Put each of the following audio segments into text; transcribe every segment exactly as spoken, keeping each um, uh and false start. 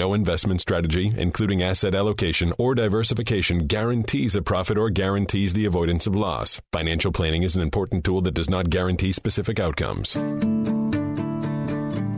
No investment strategy, including asset allocation or diversification, guarantees a profit or guarantees the avoidance of loss. Financial planning is an important tool that does not guarantee specific outcomes.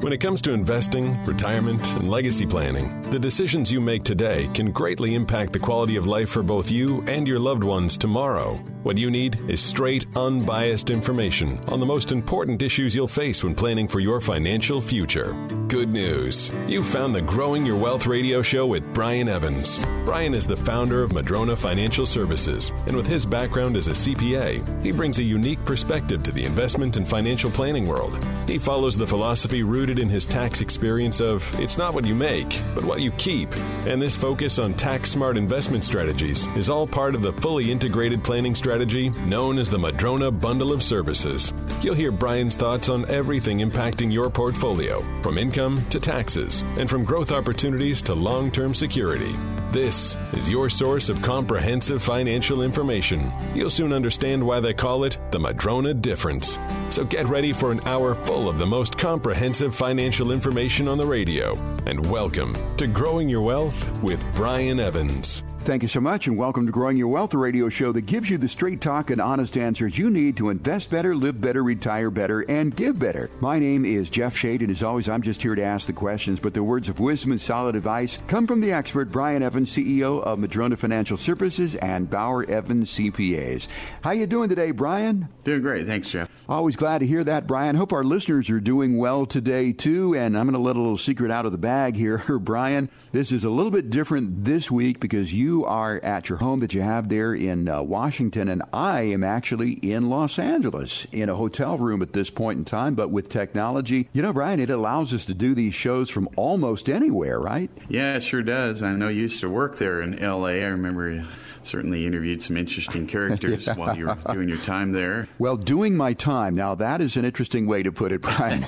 When it comes to investing, retirement, and legacy planning, the decisions you make today can greatly impact the quality of life for both you and your loved ones tomorrow. What you need is straight, unbiased information on the most important issues you'll face when planning for your financial future. Good news. You found the Growing Your Wealth radio show with Brian Evans. Brian is the founder of Madrona Financial Services, and with his background as a C P A, he brings a unique perspective to the investment and financial planning world. He follows the philosophy rooted in his tax experience of it's not what you make, but what you keep. And this focus on tax-smart investment strategies is all part of the fully integrated planning strategy known as the Madrona Bundle of Services. You'll hear Brian's thoughts on everything impacting your portfolio, from income to taxes, and from growth opportunities to long-term security. This is your source of comprehensive financial information. You'll soon understand why they call it the Madrona difference. So get ready for an hour full of the most comprehensive financial information on the radio. And welcome to Growing Your Wealth with Brian Evans. Thank you so much, and welcome to Growing Your Wealth, the radio show that gives you the straight talk and honest answers you need to invest better, live better, retire better, and give better. My name is Jeff Shade, and as always, I'm just here to ask the questions, but the words of wisdom and solid advice come from the expert, Brian Evans, C E O of Madrona Financial Services and Bauer Evans C P As. How you doing today, Brian? Doing great. Thanks, Jeff. Always glad to hear that, Brian. Hope our listeners are doing well today, too, and I'm going to let a little secret out of the bag here, Brian. This is a little bit different this week because you You are at your home that you have there in uh, Washington, and I am actually in Los Angeles in a hotel room at this point in time. But with technology, you know, Brian, it allows us to do these shows from almost anywhere, right? Yeah, it sure does. I know you used to work there in L A. I remember certainly interviewed some interesting characters yeah. while you were doing your time there. Well, doing my time. Now, that is an interesting way to put it, Brian.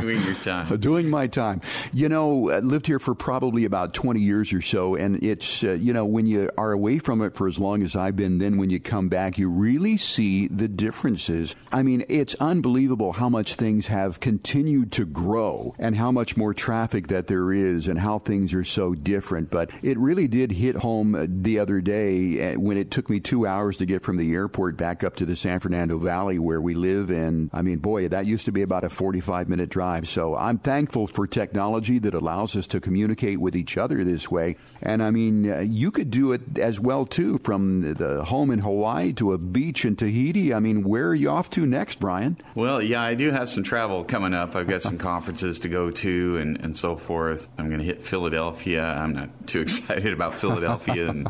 Doing your time. Doing my time. You know, I lived here for probably about twenty years or so, and it's, uh, you know, when you are away from it for as long as I've been, then when you come back, you really see the differences. I mean, it's unbelievable how much things have continued to grow and how much more traffic that there is and how things are so different. But it really did hit home the other day when it took me two hours to get from the airport back up to the San Fernando Valley where we live. And I mean, boy, that used to be about a forty-five minute drive. So I'm thankful for technology that allows us to communicate with each other this way. And I mean, uh, you could do it as well, too, from the home in Hawaii to a beach in Tahiti. I mean, where are you off to next, Brian? Well, yeah, I do have some travel coming up. I've got some conferences to go to and, and so forth. I'm going to hit Philadelphia. I'm not too excited about Philadelphia and,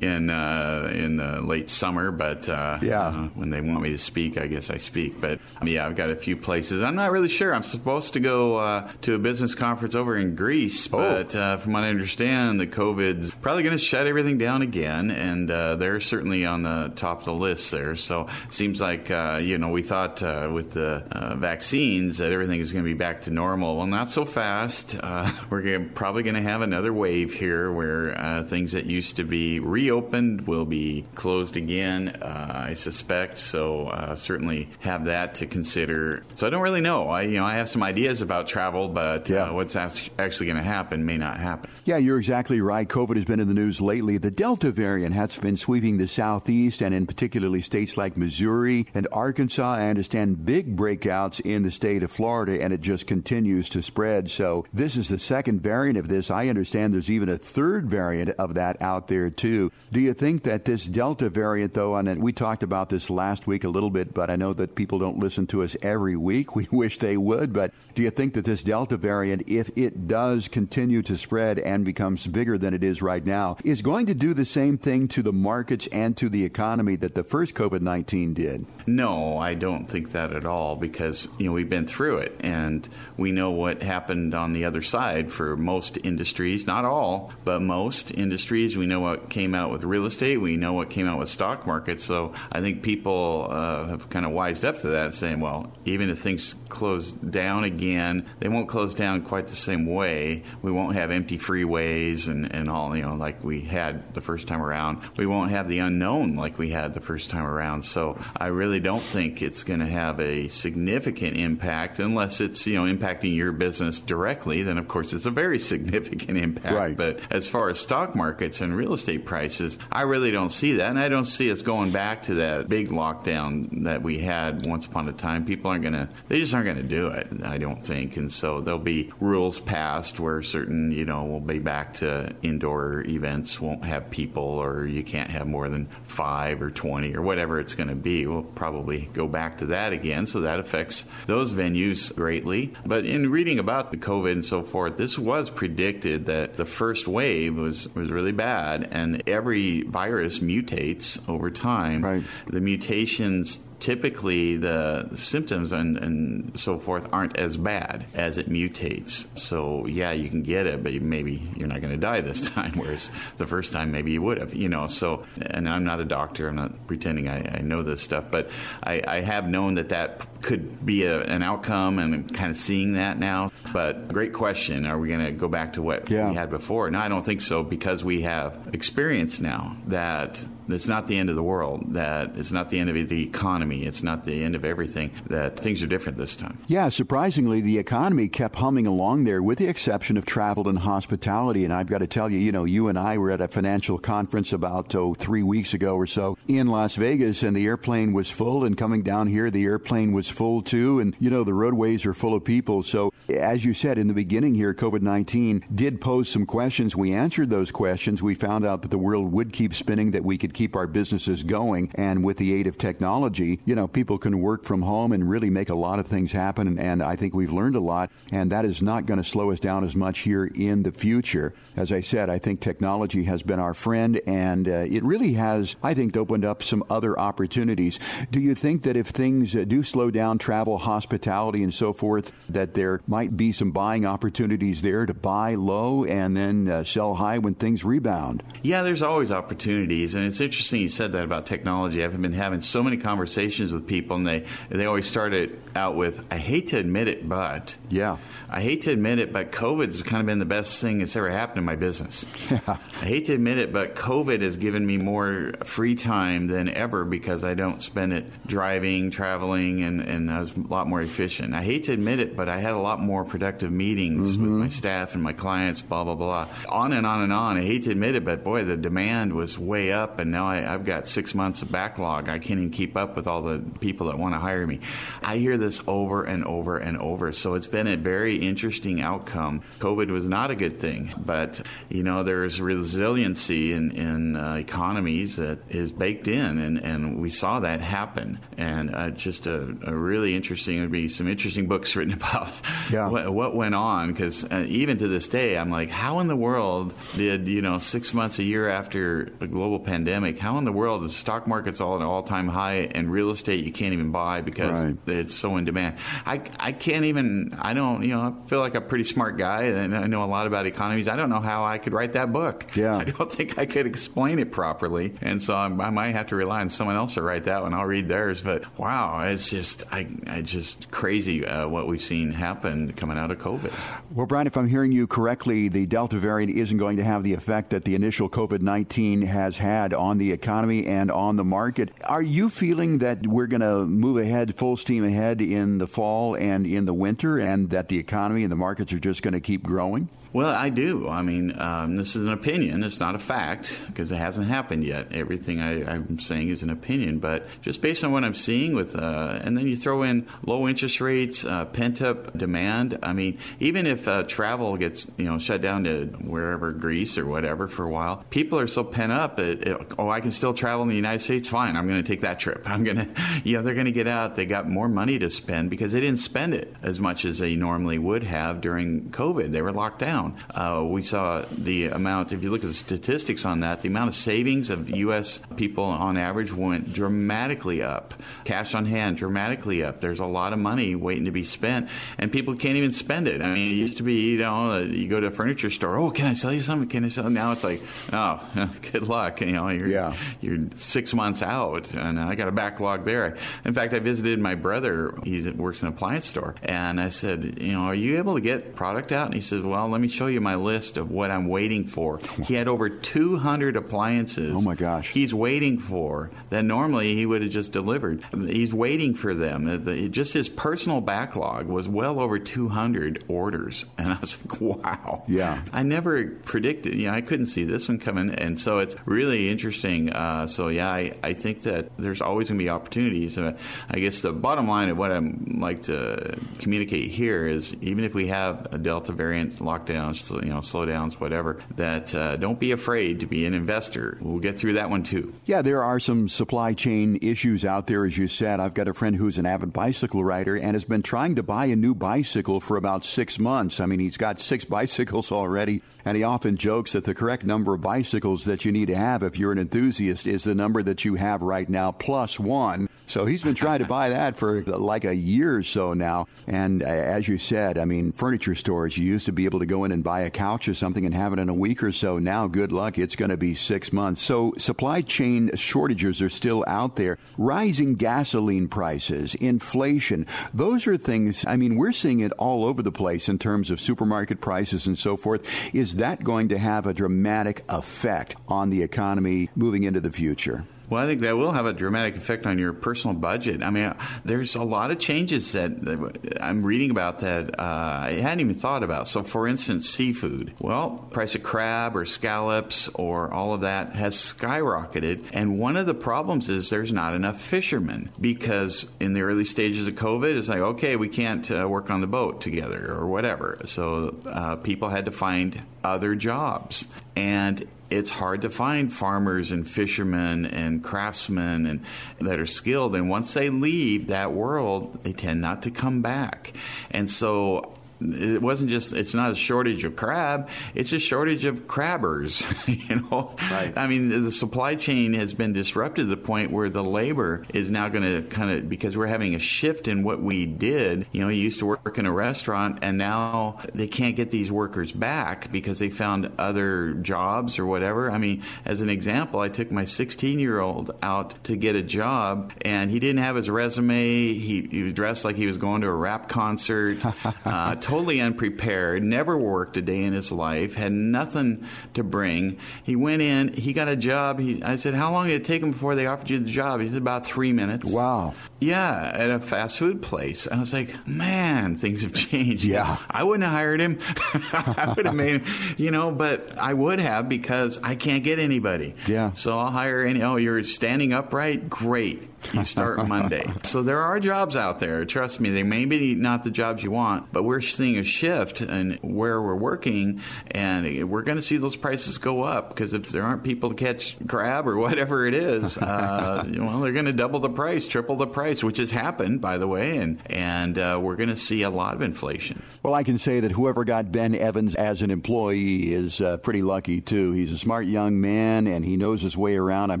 and In, uh, in the late summer, but uh, yeah. uh, when they want me to speak, I guess I speak. But um, yeah, I've got a few places. I'm not really sure. I'm supposed to go uh, to a business conference over in Greece, but oh. uh, from what I understand, the COVID's probably going to shut everything down again, and uh, they're certainly on the top of the list there. So it seems like, uh, you know, we thought uh, with the uh, vaccines that everything is going to be back to normal. Well, not so fast. Uh, we're gonna, probably going to have another wave here where uh, things that used to be reopened will be closed again, uh, I suspect. So uh, certainly have that to consider. So I don't really know. I, you know, I have some ideas about travel, but yeah. uh, what's actually going to happen may not happen. Yeah, you're exactly right. COVID has been in the news lately. The Delta variant has been sweeping the Southeast and in particularly states like Missouri and Arkansas. I understand big breakouts in the state of Florida, and it just continues to spread. So this is the second variant of this. I understand there's even a third variant of that out there, too. Do you think that this Delta variant, though, and we talked about this last week a little bit, but I know that people don't listen to us every week. We wish they would. But do you think that this Delta variant, if it does continue to spread and becomes bigger than it is right now, is going to do the same thing to the markets and to the economy that the first COVID nineteen did? No, I don't think that at all, because, you know, we've been through it and we know what happened on the other side for most industries, not all, but most industries. We know what came out with real estate. We know what came out with stock markets. So I think people uh, have kind of wised up to that, saying, well, even if things close down again, they won't close down quite the same way. We won't have empty freeways and, and all, you know, like we had the first time around. We won't have the unknown like we had the first time around. So I really don't think it's going to have a significant impact unless it's, you know, impacting your business directly. Then, of course, it's a very significant impact. Right. But as far as stock markets and real estate prices, I really don't see that. And I don't see us going back to that big lockdown that we had once upon a time. People aren't going to, they just aren't going to do it, I don't think. And so there'll be rules passed where certain, you know, we'll be back to indoor events, won't have people, or you can't have more than five or twenty or whatever it's going to be. We'll probably go back to that again. So that affects those venues greatly. But in reading about the COVID and so forth, this was predicted that the first wave was, was really bad, and every virus mutates over time. Right. The mutations, typically the symptoms and, and so forth aren't as bad as it mutates. So, yeah, you can get it, but you, maybe you're not going to die this time, whereas the first time maybe you would have, you know. So, and I'm not a doctor. I'm not pretending I, I know this stuff, but I, I have known that that could be a, an outcome, and I'm kind of seeing that now. But great question. Are we going to go back to what yeah. we had before? No, I don't think so, because we have experience now that it's not the end of the world, that it's not the end of the economy, it's not the end of everything, that things are different this time. Yeah, surprisingly, the economy kept humming along there with the exception of travel and hospitality. And I've got to tell you, you know, you and I were at a financial conference about oh, three weeks ago or so in Las Vegas, and the airplane was full, and coming down here, the airplane was full too. And, you know, the roadways are full of people. So as you said in the beginning here, COVID nineteen did pose some questions. We answered those questions. We found out that the world would keep spinning, that we could keep our businesses going, and with the aid of technology, you know, people can work from home and really make a lot of things happen, and, and I think we've learned a lot, and that is not going to slow us down as much here in the future. As I said, I think technology has been our friend, and uh, it really has, I think, opened up some other opportunities. Do you think that if things uh, do slow down, travel, hospitality, and so forth, that there might be some buying opportunities there to buy low and then uh, sell high when things rebound? Yeah, there's always opportunities, and it's interesting you said that about technology. I've been having so many conversations with people, and they, they always start it out with, I hate to admit it, but. Yeah. I hate to admit it, but COVID's kind of been the best thing that's ever happened in my business. Yeah. I hate to admit it, but COVID has given me more free time than ever because I don't spend it driving, traveling, and, and I was a lot more efficient. I hate to admit it, but I had a lot more productive meetings mm-hmm. with my staff and my clients, blah, blah, blah. On and on and on. I hate to admit it, but boy, the demand was way up, and now I, I've got six months of backlog. I can't even keep up with all the people that want to hire me. I hear this over and over and over. So it's been a very interesting outcome. COVID was not a good thing, but, you know, there's resiliency in, in uh, economies that is baked in, and, and we saw that happen. And uh, just a, a really interesting, there'd be some interesting books written about yeah. what, what went on, because uh, even to this day, I'm like, how in the world did, you know, six months, a year after a global pandemic, how in the world is stock markets all at an all-time high, and real estate you can't even buy because right. it's so in demand? I, I can't even, I don't, you know, I feel like a pretty smart guy, and I know a lot about economies. I don't know how I could write that book. Yeah. I don't think I could explain it properly, and so I'm, I might have to rely on someone else to write that one. I'll read theirs, but wow, it's just, I, I just crazy uh, what we've seen happen coming out of COVID. Well, Brian, if I'm hearing you correctly, the Delta variant isn't going to have the effect that the initial COVID nineteen has had on the economy and on the market. Are you feeling that we're going to move ahead, full steam ahead in the fall and in the winter, and that the economy and the markets are just going to keep growing? Well, I do. I mean, um, this is an opinion. It's not a fact because it hasn't happened yet. Everything I, I'm saying is an opinion. But just based on what I'm seeing with, uh, and then you throw in low interest rates, uh, pent-up demand. I mean, even if uh, travel gets, you know, shut down to wherever, Greece or whatever for a while, people are so pent up. It, it, oh, I can still travel in the United States? Fine, I'm going to take that trip. I'm going to, you know, they're going to get out. They got more money to spend because they didn't spend it as much as they normally would have during COVID. They were locked down. Uh, we saw the amount, if you look at the statistics on that, the amount of savings of U S people on average went dramatically up. Cash on hand dramatically up. There's a lot of money waiting to be spent, and people can't even spend it. I mean, it used to be, you know, you go to a furniture store, oh, can I sell you something? Can I sell? Now it's like, oh, good luck. You know, you're, yeah. you're six months out, and I got a backlog there. In fact, I visited my brother. He works in an appliance store, and I said, you know, are you able to get product out? And he said, well, let me show you my list of what I'm waiting for. He had over two hundred appliances. Oh, my gosh. He's waiting for that normally he would have just delivered. He's waiting for them. The, just his personal backlog was well over two hundred orders. And I was like, wow. Yeah. I never predicted. You know, I couldn't see this one coming. And so it's really interesting. Uh, so, yeah, I, I think that there's always going to be opportunities. And I guess the bottom line of what I'd like to communicate here is even if we have a Delta variant lockdown, you know, slow downs, whatever, that uh, don't be afraid to be an investor. We'll get through that one, too. Yeah, there are some supply chain issues out there, as you said. I've got a friend who's an avid bicycle rider and has been trying to buy a new bicycle for about six months. I mean, he's got six bicycles already. And he often jokes that the correct number of bicycles that you need to have if you're an enthusiast is the number that you have right now, plus one. So he's been trying to buy that for like a year or so now. And as you said, I mean, furniture stores, you used to be able to go in and buy a couch or something and have it in a week or so. Now, good luck, it's going to be six months. So supply chain shortages are still out there. Rising gasoline prices, inflation, those are things, I mean, we're seeing it all over the place in terms of supermarket prices and so forth. Is that going to have a dramatic effect on the economy moving into the future? Well, I think that will have a dramatic effect on your personal budget. I mean, there's a lot of changes that I'm reading about that uh, I hadn't even thought about. So, for instance, seafood. Well, price of crab or scallops or all of that has skyrocketed. And one of the problems is there's not enough fishermen because in the early stages of COVID, it's like, okay, we can't uh, work on the boat together or whatever. So uh, people had to find other jobs. And it's hard to find farmers and fishermen and craftsmen and that are skilled. And once they leave that world, they tend not to come back. And so it wasn't just, it's not a shortage of crab, it's a shortage of crabbers, you know? Right. I mean, the supply chain has been disrupted to the point where the labor is now going to kind of, because we're having a shift in what we did. You know, you used to work in a restaurant, and now they can't get these workers back because they found other jobs or whatever. I mean, as an example, I took my sixteen-year-old out to get a job, and he didn't have his resume. He, he was dressed like he was going to a rap concert, uh, totally unprepared, never worked a day in his life, had nothing to bring. He went in, he got a job. He, I said, how long did it take him before they offered you the job? He said, about three minutes. Wow. Yeah, at a fast food place. And I was like, man, things have changed. Yeah. I wouldn't have hired him. I would have made him, you know, but I would have because I can't get anybody. Yeah. So I'll hire any, oh, you're standing upright? Great. You start Monday. So there are jobs out there. Trust me, they may be not the jobs you want, but we're seeing a shift in where we're working, and we're going to see those prices go up because if there aren't people to catch crab or whatever it is, uh, well, they're going to double the price, triple the price, which has happened, by the way, and, and uh, we're going to see a lot of inflation. Well, I can say that whoever got Ben Evans as an employee is uh, pretty lucky, too. He's a smart young man, and he knows his way around. I'm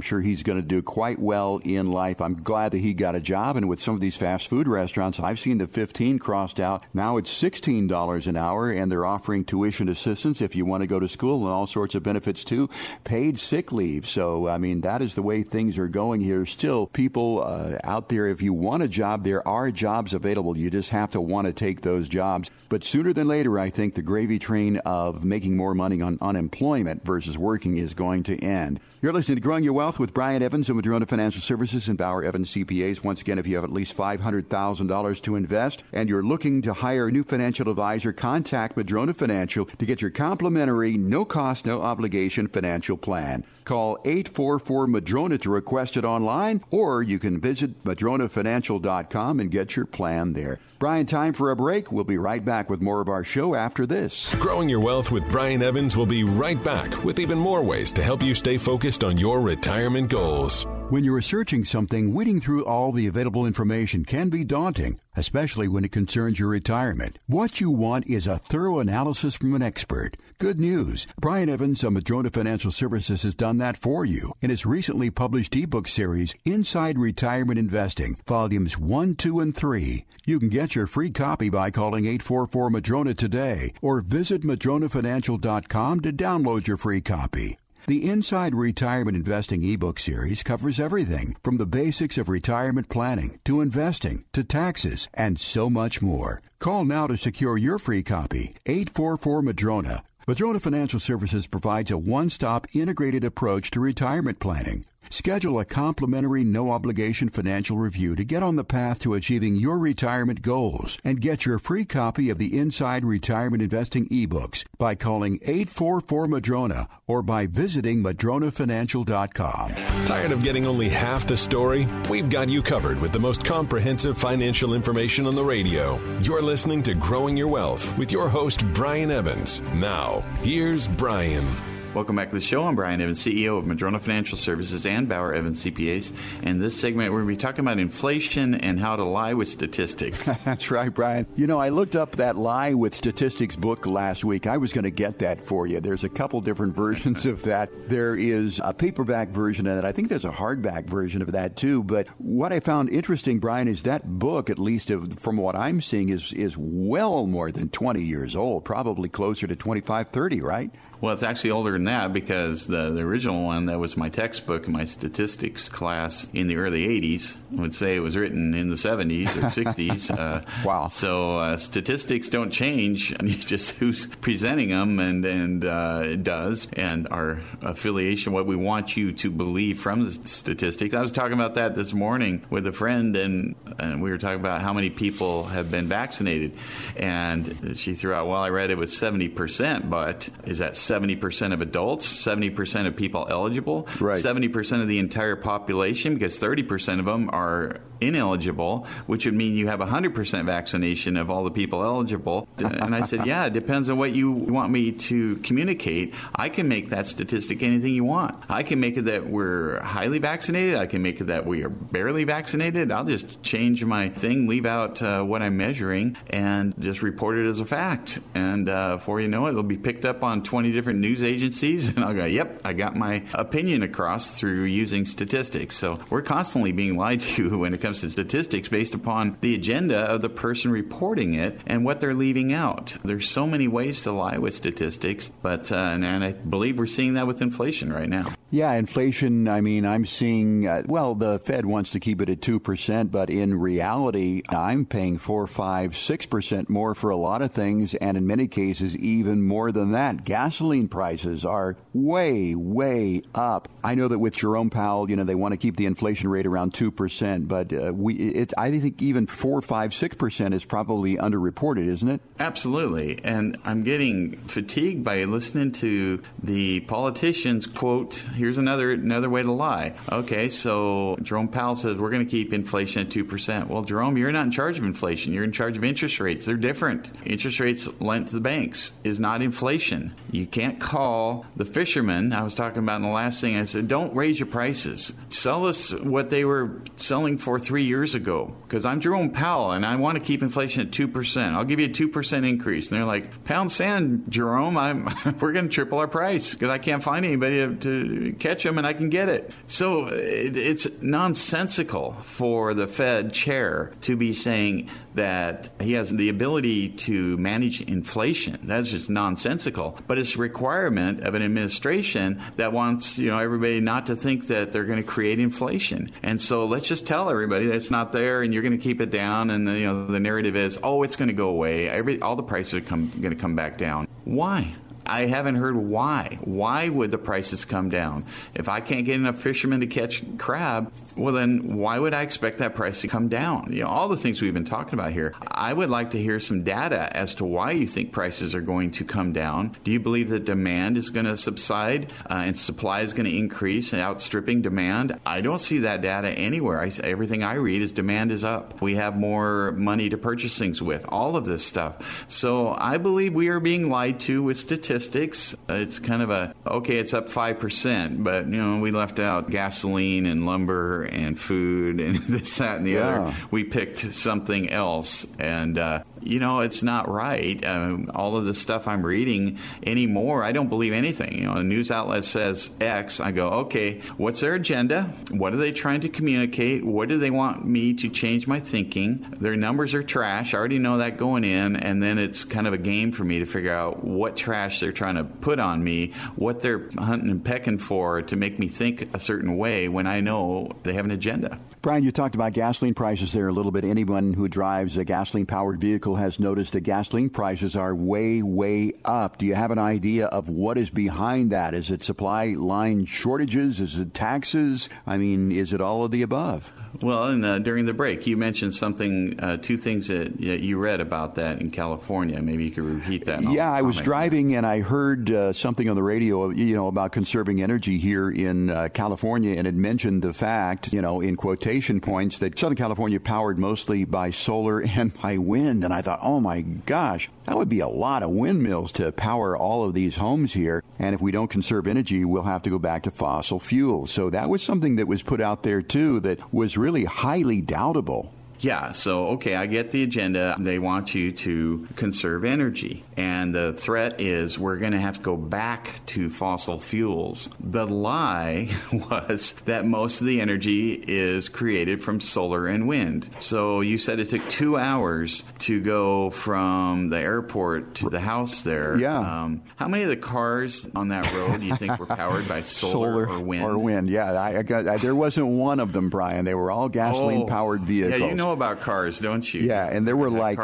sure he's going to do quite well in life. I'm glad that he got a job, and with some of these fast food restaurants, I've seen the fifteen crossed out. Now it's sixteen dollars an hour, and they're offering tuition assistance if you want to go to school and all sorts of benefits, too. Paid sick leave. So, I mean, that is the way things are going here. Still, people uh, out there, if you want a job, there are jobs available. You just have to want to take those jobs. But sooner than later, I think the gravy train of making more money on unemployment versus working is going to end. You're listening to Growing Your Wealth with Brian Evans of Madrona Financial Services and Bauer Evans C P As. Once again, if you have at least five hundred thousand dollars to invest and you're looking to hire a new financial advisor, contact Madrona Financial to get your complimentary, no-cost, no-obligation financial plan. Call eight four four, Madrona to request it online, or you can visit madrona financial dot com and get your plan there. Brian, time for a break. We'll be right back with more of our show after this. Growing Your Wealth with Brian Evans will be right back with even more ways to help you stay focused on your retirement goals. When you're researching something, weeding through all the available information can be daunting, especially when it concerns your retirement. What you want is a thorough analysis from an expert. Good news. Brian Evans of Madrona Financial Services has done that for you in his recently published ebook series, Inside Retirement Investing, Volumes one, two, and three. You can get your free copy by calling eight four four, Madrona today or visit madrona financial dot com to download your free copy. The Inside Retirement Investing eBook series covers everything from the basics of retirement planning to investing to taxes and so much more. Call now to secure your free copy, eight four four, Madrona. Madrona Financial Services provides a one-stop integrated approach to retirement planning. Schedule a complimentary, no-obligation financial review to get on the path to achieving your retirement goals and get your free copy of the Inside Retirement Investing eBooks by calling eight four four, Madrona or by visiting madrona financial dot com. Tired of getting only half the story? We've got you covered with the most comprehensive financial information on the radio. You're listening to Growing Your Wealth with your host, Brian Evans. Now, here's Brian. Welcome back to the show. I'm Brian Evans, C E O of Madrona Financial Services and Bauer Evans C P As. And this segment, we're going to be talking about inflation and how to lie with statistics. That's right, Brian. You know, I looked up that Lie with Statistics book last week. I was going to get that for you. There's a couple different versions of that. There is a paperback version of it. I think there's a hardback version of that, too. But what I found interesting, Brian, is that book, at least from what I'm seeing, is, is well more than twenty years old, probably closer to twenty-five, thirty, right? Well, it's actually older than that because the, the original one, that was my textbook in my statistics class in the early eighties. I would say it was written in the seventies or sixties. Uh, wow. So uh, statistics don't change. It's just who's presenting them and, and uh, it does. And our affiliation, what we want you to believe from the statistics. I was talking about that this morning with a friend, and, and we were talking about how many people have been vaccinated. And she threw out, well, I read it was seventy percent, but is that seventy percent of adults, seventy percent of people eligible, right. seventy percent of the entire population, because thirty percent of them are ineligible, which would mean you have one hundred percent vaccination of all the people eligible. And I said, yeah, it depends on what you want me to communicate. I can make that statistic anything you want. I can make it that we're highly vaccinated. I can make it that we are barely vaccinated. I'll just change my thing, leave out uh, what I'm measuring, and just report it as a fact. And uh, before you know it, it'll be picked up on twenty different news agencies, and I'll go, yep, I got my opinion across through using statistics. So we're constantly being lied to when it comes to statistics based upon the agenda of the person reporting it and what they're leaving out. There's so many ways to lie with statistics, but uh, and, and I believe we're seeing that with inflation right now. Yeah, inflation, I mean, I'm seeing, uh, well, the Fed wants to keep it at two percent, but in reality, I'm paying four, five, six percent more for a lot of things, and in many cases, even more than that. Gasoline prices are way, way up. I know that with Jerome Powell, you know, they want to keep the inflation rate around two percent, but uh, we, it, I think even four, five, six percent is probably underreported, isn't it? Absolutely, and I'm getting fatigued by listening to the politicians, quote, here's another another way to lie. Okay, so Jerome Powell says we're going to keep inflation at two percent. Well, Jerome, you're not in charge of inflation. You're in charge of interest rates. They're different. Interest rates lent to the banks is not inflation. You can't call the fishermen. I was talking about in the last thing. I said, don't raise your prices. Sell us what they were selling for three years ago because I'm Jerome Powell, and I want to keep inflation at two percent. I'll give you a two percent increase. And they're like, pound sand, Jerome. I'm, we're going to triple our price because I can't find anybody to, to catch them and I can get it. So it, it's nonsensical for the Fed chair to be saying that he has the ability to manage inflation. That's just nonsensical. But it's a requirement of an administration that wants, you know, everybody not to think that they're going to create inflation. And so let's just tell everybody that it's not there and you're going to keep it down. And, the, you know, the narrative is, oh, it's going to go away. Every, all the prices are come, going to come back down. Why? I haven't heard why. Why would the prices come down? If I can't get enough fishermen to catch crab, well, then why would I expect that price to come down? You know, all the things we've been talking about here. I would like to hear some data as to why you think prices are going to come down. Do you believe that demand is going to subside uh, and supply is going to increase and outstripping demand? I don't see that data anywhere. I, everything I read is demand is up. We have more money to purchase things with, all of this stuff. So I believe we are being lied to with statistics. Uh, it's kind of a, okay, it's up five percent, but you know, we left out gasoline and lumber and food and this, that, and the yeah. other. We picked something else. And, uh, you know, it's not right. Um, all of the stuff I'm reading anymore, I don't believe anything. You know, a news outlet says X. I go, okay, what's their agenda? What are they trying to communicate? What do they want me to change my thinking? Their numbers are trash. I already know that going in. And then it's kind of a game for me to figure out what trash they're trying to put on me, what they're hunting and pecking for to make me think a certain way when I know they have an agenda. Brian, you talked about gasoline prices there a little bit. Anyone who drives a gasoline-powered vehicle has noticed that gasoline prices are way, way up. Do you have an idea of what is behind that? Is it supply line shortages? Is it taxes? I mean, is it all of the above? Well, and uh, during the break, you mentioned something, uh, two things that you read about that in California. Maybe you could repeat that. Yeah, I was driving and I heard uh, something on the radio, you know, about conserving energy here in uh, California. And it mentioned the fact, you know, in quotation points, that Southern California powered mostly by solar and by wind. And I thought, oh, my gosh, that would be a lot of windmills to power all of these homes here. And if we don't conserve energy, we'll have to go back to fossil fuels. So that was something that was put out there, too, that was really highly doubtable. Yeah, so, okay, I get the agenda. They want you to conserve energy. And the threat is we're going to have to go back to fossil fuels. The lie was that most of the energy is created from solar and wind. So you said it took two hours to go from the airport to the house there. Yeah. Um, how many of the cars on that road do you think were powered by solar, solar or wind? Or wind, yeah. I, I got, I, there wasn't one of them, Brian. They were all gasoline-powered oh, vehicles. Yeah, you know about cars, don't you? Yeah, and there were like,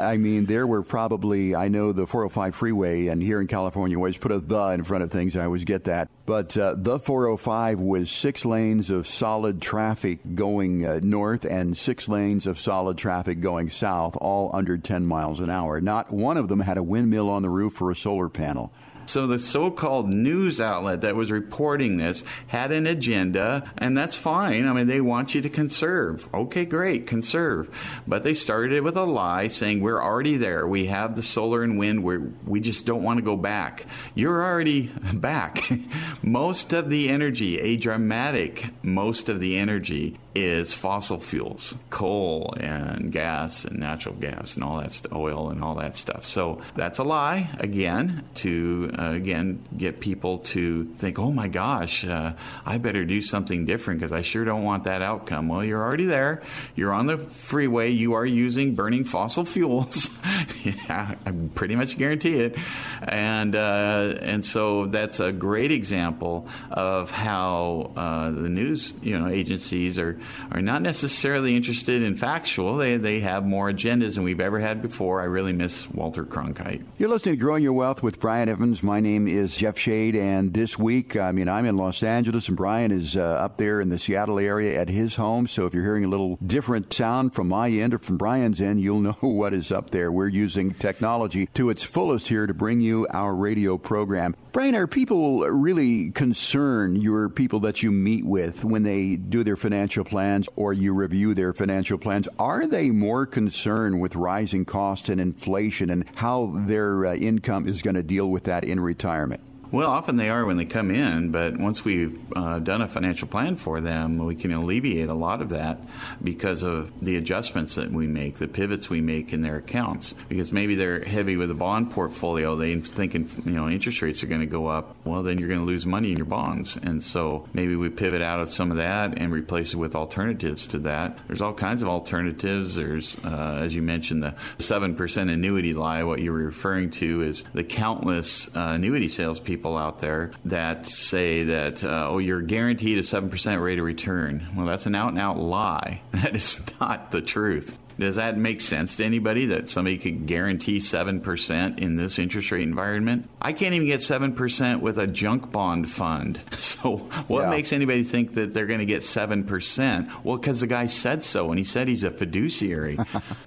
I mean, there were probably, I know the four oh five freeway, and here in California, always put a the in front of things, I always get that. But uh, the four oh five was six lanes of solid traffic going uh, north and six lanes of solid traffic going south, all under ten miles an hour. Not one of them had a windmill on the roof or a solar panel. So the so-called news outlet that was reporting this had an agenda, and that's fine. I mean, they want you to conserve. Okay, great, conserve. But they started it with a lie saying we're already there. We have the solar and wind. We're, we just don't want to go back. You're already back. Most of the energy, a dramatic most of the energy, is fossil fuels, coal and gas and natural gas and all that st- oil and all that stuff. So that's a lie, again, to, uh, again, get people to think, oh, my gosh, uh, I better do something different because I sure don't want that outcome. Well, you're already there. You're on the freeway. You are using burning fossil fuels. Yeah, I pretty much guarantee it. And, uh, and so that's a great example of how uh, the news, you know, agencies are are not necessarily interested in factual. They they have more agendas than we've ever had before. I really miss Walter Cronkite. You're listening to Growing Your Wealth with Brian Evans. My name is Jeff Shade, and this week, I mean, I'm in Los Angeles, and Brian is uh, up there in the Seattle area at his home. So if you're hearing a little different sound from my end or from Brian's end, you'll know what is up there. We're using technology to its fullest here to bring you our radio program. Brian, are people really concerned, your people that you meet with, when they do their financial plans or you review their financial plans? Are they more concerned with rising costs and inflation and how their uh, income is going to deal with that in retirement? Well, often they are when they come in, but once we've uh, done a financial plan for them, we can alleviate a lot of that because of the adjustments that we make, the pivots we make in their accounts. Because maybe they're heavy with a bond portfolio. They're thinking, you know, interest rates are going to go up. Well, then you're going to lose money in your bonds. And so maybe we pivot out of some of that and replace it with alternatives to that. There's all kinds of alternatives. There's, uh, as you mentioned, the seven percent annuity lie. What you were referring to is the countless uh, annuity salespeople out there that say that, uh, oh, you're guaranteed a seven percent rate of return. Well, that's an out-and-out lie. That is not the truth. does that make sense to anybody that somebody could guarantee seven percent in this interest rate environment? I can't even get seven percent with a junk bond fund. So what yeah. makes anybody think that they're going to get seven percent? Well, because the guy said so, and he said he's a fiduciary.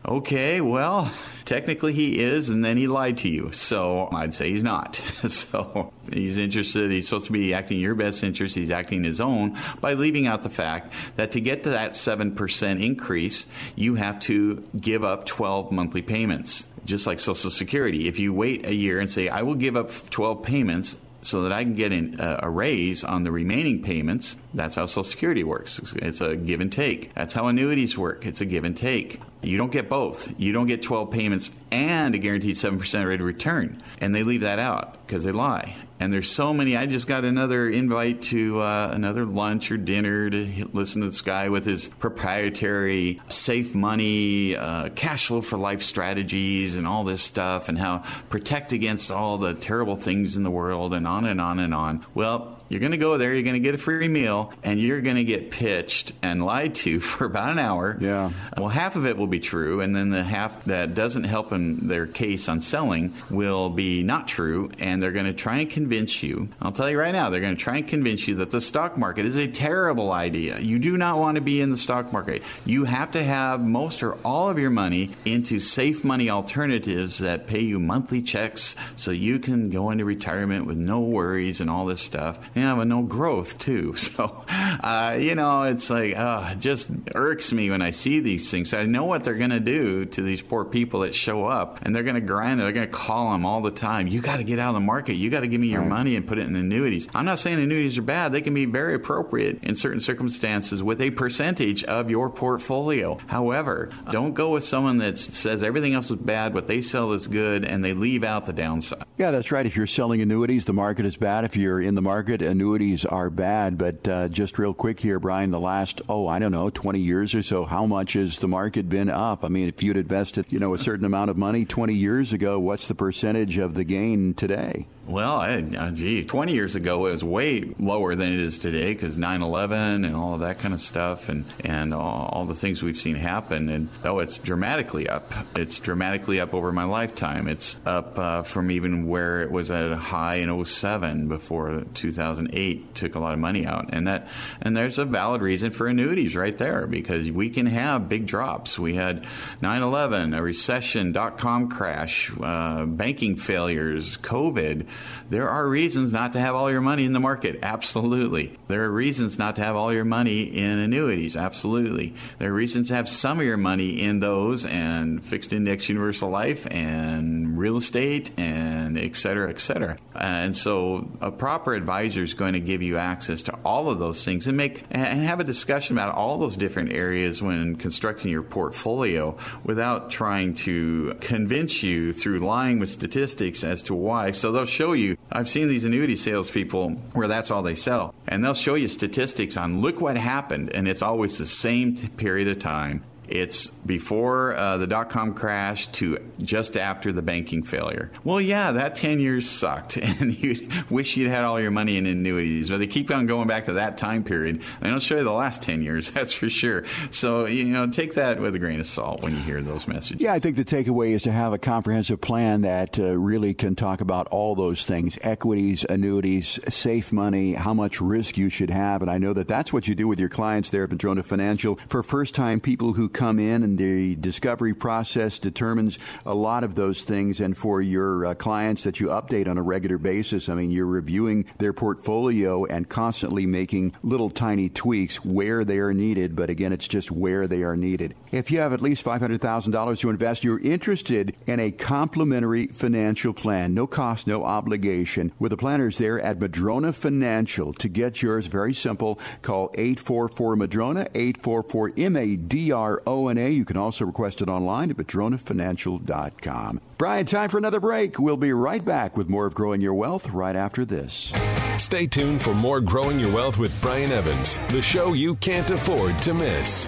Okay, well, technically he is, and then he lied to you. So I'd say he's not. So he's interested. He's supposed to be acting in your best interest. He's acting his own by leaving out the fact that to get to that seven percent increase, you have to give up twelve monthly payments, just like Social Security. If you wait a year and say, I will give up twelve payments so that I can get an, uh, a raise on the remaining payments, that's how Social Security works. It's a give and take. That's how annuities work. It's a give and take. You don't get both. You don't get twelve payments and a guaranteed seven percent rate of return. And they leave that out because they lie. And there's so many. I just got another invite to uh, another lunch or dinner to listen to this guy with his proprietary safe money, uh, cash flow for life strategies and all this stuff and how protect against all the terrible things in the world and on and on and on. Well, you're going to go there, you're going to get a free meal, and you're going to get pitched and lied to for about an hour. Yeah. Well, half of it will be true, and then the half that doesn't help in their case on selling will be not true, and they're going to try and convince you. I'll tell you right now, they're going to try and convince you that the stock market is a terrible idea. You do not want to be in the stock market. You have to have most or all of your money into safe money alternatives that pay you monthly checks so you can go into retirement with no worries and all this stuff. Yeah, but no growth, too. So, uh, you know, it's like, uh, it just irks me when I see these things. I know what they're going to do to these poor people that show up, and they're going to grind. They're going to call them all the time. You got to get out of the market. You got to give me your right. money and put it in annuities. I'm not saying annuities are bad. They can be very appropriate in certain circumstances with a percentage of your portfolio. However, don't go with someone that says everything else is bad, what they sell is good, and they leave out the downside. Yeah, that's right. If you're selling annuities, the market is bad. If you're in the market, annuities are bad. But uh, just real quick here, Brian, the last, oh, I don't know, twenty years or so, how much has the market been up? I mean, if you'd invested, you know, a certain amount of money twenty years ago, what's the percentage of the gain today? Well, I, uh, gee, twenty years ago, it was way lower than it is today because nine eleven and all of that kind of stuff and, and all, all the things we've seen happen. And oh, it's dramatically up. It's dramatically up over my lifetime. It's up uh, from even where it was at a high in oh seven before two thousand eight took a lot of money out. And that, and there's a valid reason for annuities right there because we can have big drops. We had nine eleven, a recession, dot-com crash, uh, banking failures, COVID. There are reasons not to have all your money in the market. Absolutely. There are reasons not to have all your money in annuities. Absolutely. There are reasons to have some of your money in those and fixed index universal life and real estate and et cetera, et cetera. And so a proper advisor is going to give you access to all of those things and make and have a discussion about all those different areas when constructing your portfolio without trying to convince you through lying with statistics as to why. So they'll show you. I've seen these annuity salespeople where that's all they sell. And they'll show you statistics on look what happened. And it's always the same t- period of time. It's before uh, the dot-com crash to just after the banking failure. Well, yeah, that ten years sucked, and you wish you'd had all your money in annuities. But they keep on going back to that time period. They don't show you the last ten years, that's for sure. So, you know, take that with a grain of salt when you hear those messages. Yeah, I think the takeaway is to have a comprehensive plan that uh, really can talk about all those things, equities, annuities, safe money, how much risk you should have. And I know that that's what you do with your clients there at Madrona Financial. For first-time people who come in, and the discovery process determines a lot of those things. And for your uh, clients that you update on a regular basis, I mean, you're reviewing their portfolio and constantly making little tiny tweaks where they are needed. But again, it's just where they are needed. If you have at least five hundred thousand dollars to invest, you're interested in a complimentary financial plan. No cost, no obligation. With the planners there at Madrona Financial. To get yours, very simple. Call eight four four Madrona, eight four four M A D R O N A. You can also request it online at Madrona Financial dot com. Brian, time for another break. We'll be right back with more of Growing Your Wealth right after this. Stay tuned for more Growing Your Wealth with Brian Evans, the show you can't afford to miss.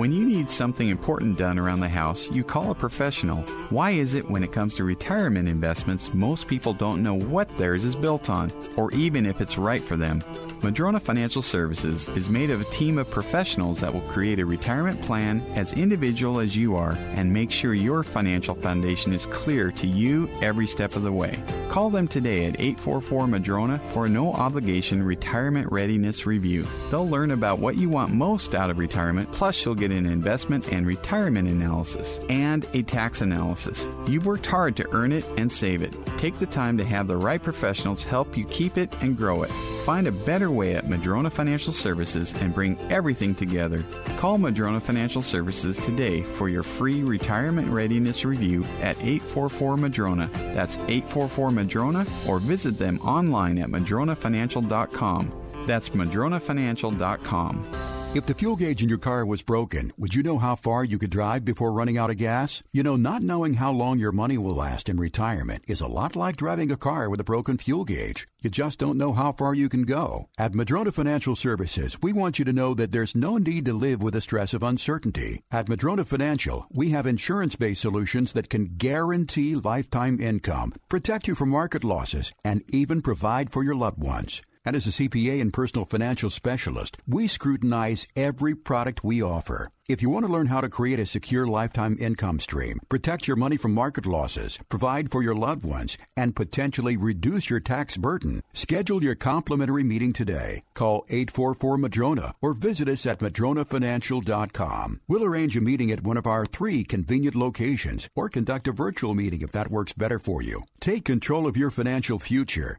When you need something important done around the house, you call a professional. Why is it when it comes to retirement investments, most people don't know what theirs is built on, or even if it's right for them? Madrona Financial Services is made of a team of professionals that will create a retirement plan as individual as you are and make sure your financial foundation is clear to you every step of the way. Call them today at eight four four, Madrona for a no-obligation retirement readiness review. They'll learn about what you want most out of retirement, plus you'll get an investment and retirement analysis and a tax analysis. You've worked hard to earn it and save it. Take the time to have the right professionals help you keep it and grow it. Find a better way at Madrona Financial Services and bring everything together. Call Madrona Financial Services today for your free retirement readiness review at eight four four, Madrona. That's eight four four, Madrona, or visit them online at madrona financial dot com. That's madrona financial dot com. If the fuel gauge in your car was broken, would you know how far you could drive before running out of gas? You know, not knowing how long your money will last in retirement is a lot like driving a car with a broken fuel gauge. You just don't know how far you can go. At Madrona Financial Services, we want you to know that there's no need to live with the stress of uncertainty. At Madrona Financial, we have insurance-based solutions that can guarantee lifetime income, protect you from market losses, and even provide for your loved ones. And as a C P A and personal financial specialist, we scrutinize every product we offer. If you want to learn how to create a secure lifetime income stream, protect your money from market losses, provide for your loved ones, and potentially reduce your tax burden, schedule your complimentary meeting today. Call eight four four, Madrona or visit us at madrona financial dot com. We'll arrange a meeting at one of our three convenient locations or conduct a virtual meeting if that works better for you. Take control of your financial future.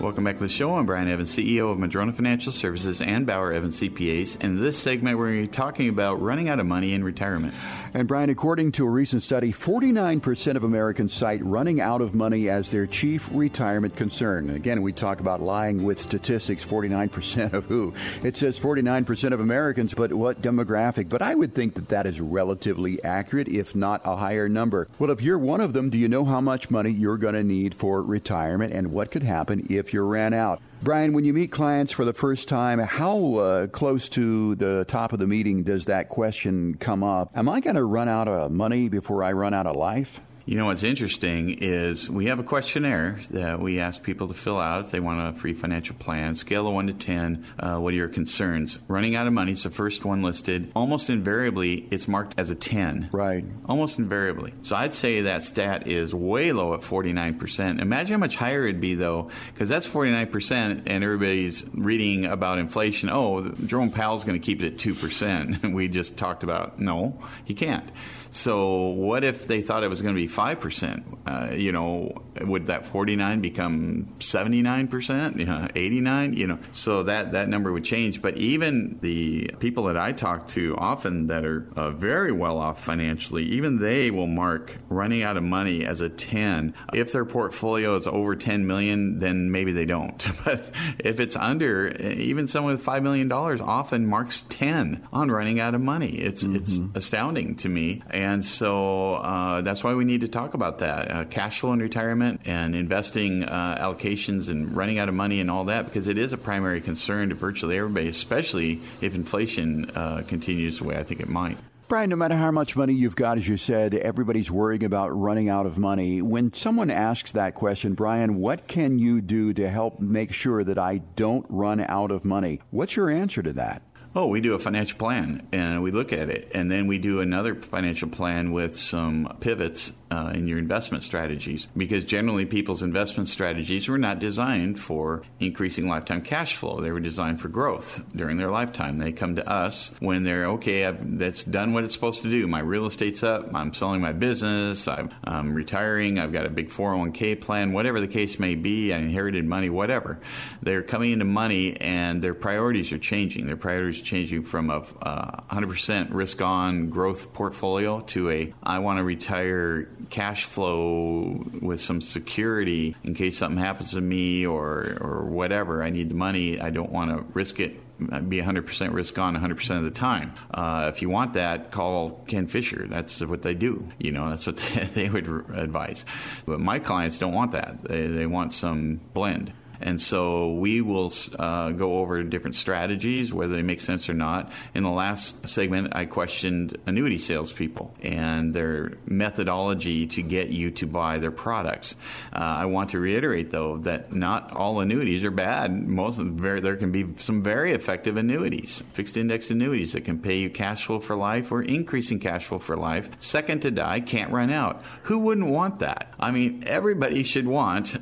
Welcome back to the show. I'm Brian Evans, C E O of Madrona Financial Services and Bauer Evans C P As. And in this segment, we're talking about running out of money in retirement. And Brian, according to a recent study, forty-nine percent of Americans cite running out of money as their chief retirement concern. And again, we talk about lying with statistics, forty-nine percent of who? It says forty-nine percent of Americans, but what demographic? But I would think that that is relatively accurate, if not a higher number. Well, if you're one of them, do you know how much money you're going to need for retirement and what could happen if you ran out? Brian, when you meet clients for the first time, how uh, close to the top of the meeting does that question come up? Am I going to run out of money before I run out of life? You know, what's interesting is we have a questionnaire that we ask people to fill out if they want a free financial plan. Scale of one to ten, uh, what are your concerns? Running out of money is the first one listed. Almost invariably, it's marked as a ten. Right. Almost invariably. So I'd say that stat is way low at forty-nine percent. Imagine how much higher it'd be, though, because that's forty-nine percent, and everybody's reading about inflation. Oh, Jerome Powell's going to keep it at two percent. And we just talked about, no, he can't. So what if they thought it was going to be five percent? Uh, you know, would that forty-nine become seventy-nine percent, you know, eighty-nine? You know, so that, that number would change. But even the people that I talk to often that are uh, very well off financially, even they will mark running out of money as a ten. If their portfolio is over ten million dollars, then maybe they don't. But if it's under, even someone with five million dollars often marks ten on running out of money. It's, mm-hmm. it's astounding to me. And so uh, that's why we need to talk about that, uh, cash flow in retirement and investing uh, allocations and running out of money and all that, because it is a primary concern to virtually everybody, especially if inflation uh, continues the way I think it might. Brian, no matter how much money you've got, as you said, everybody's worrying about running out of money. When someone asks that question, Brian, what can you do to help make sure that I don't run out of money? What's your answer to that? Oh, we do a financial plan, and we look at it, and then we do another financial plan with some pivots uh, in your investment strategies, because generally people's investment strategies were not designed for increasing lifetime cash flow. They were designed for growth during their lifetime. They come to us when they're, okay, I've, that's done what it's supposed to do. My real estate's up. I'm selling my business. I'm, I'm retiring. I've got a big four oh one k plan, whatever the case may be. I inherited money, whatever. They're coming into money, and their priorities are changing. Their priorities changing from a uh, one hundred percent risk-on growth portfolio to a I want to retire cash flow with some security in case something happens to me or, or whatever. I need the money. I don't want to risk it. Be one hundred percent risk on one hundred percent of the time. Uh, if you want that, call Ken Fisher. That's what they do. You know, that's what they, they would advise. But my clients don't want that. They, they want some blend. And so we will uh, go over different strategies, whether they make sense or not. In the last segment, I questioned annuity salespeople and their methodology to get you to buy their products. Uh, I want to reiterate, though, that not all annuities are bad. Most of them, very, there can be some very effective annuities, fixed index annuities that can pay you cash flow for life or increasing cash flow for life. Second to die, can't run out. Who wouldn't want that? I mean, everybody should want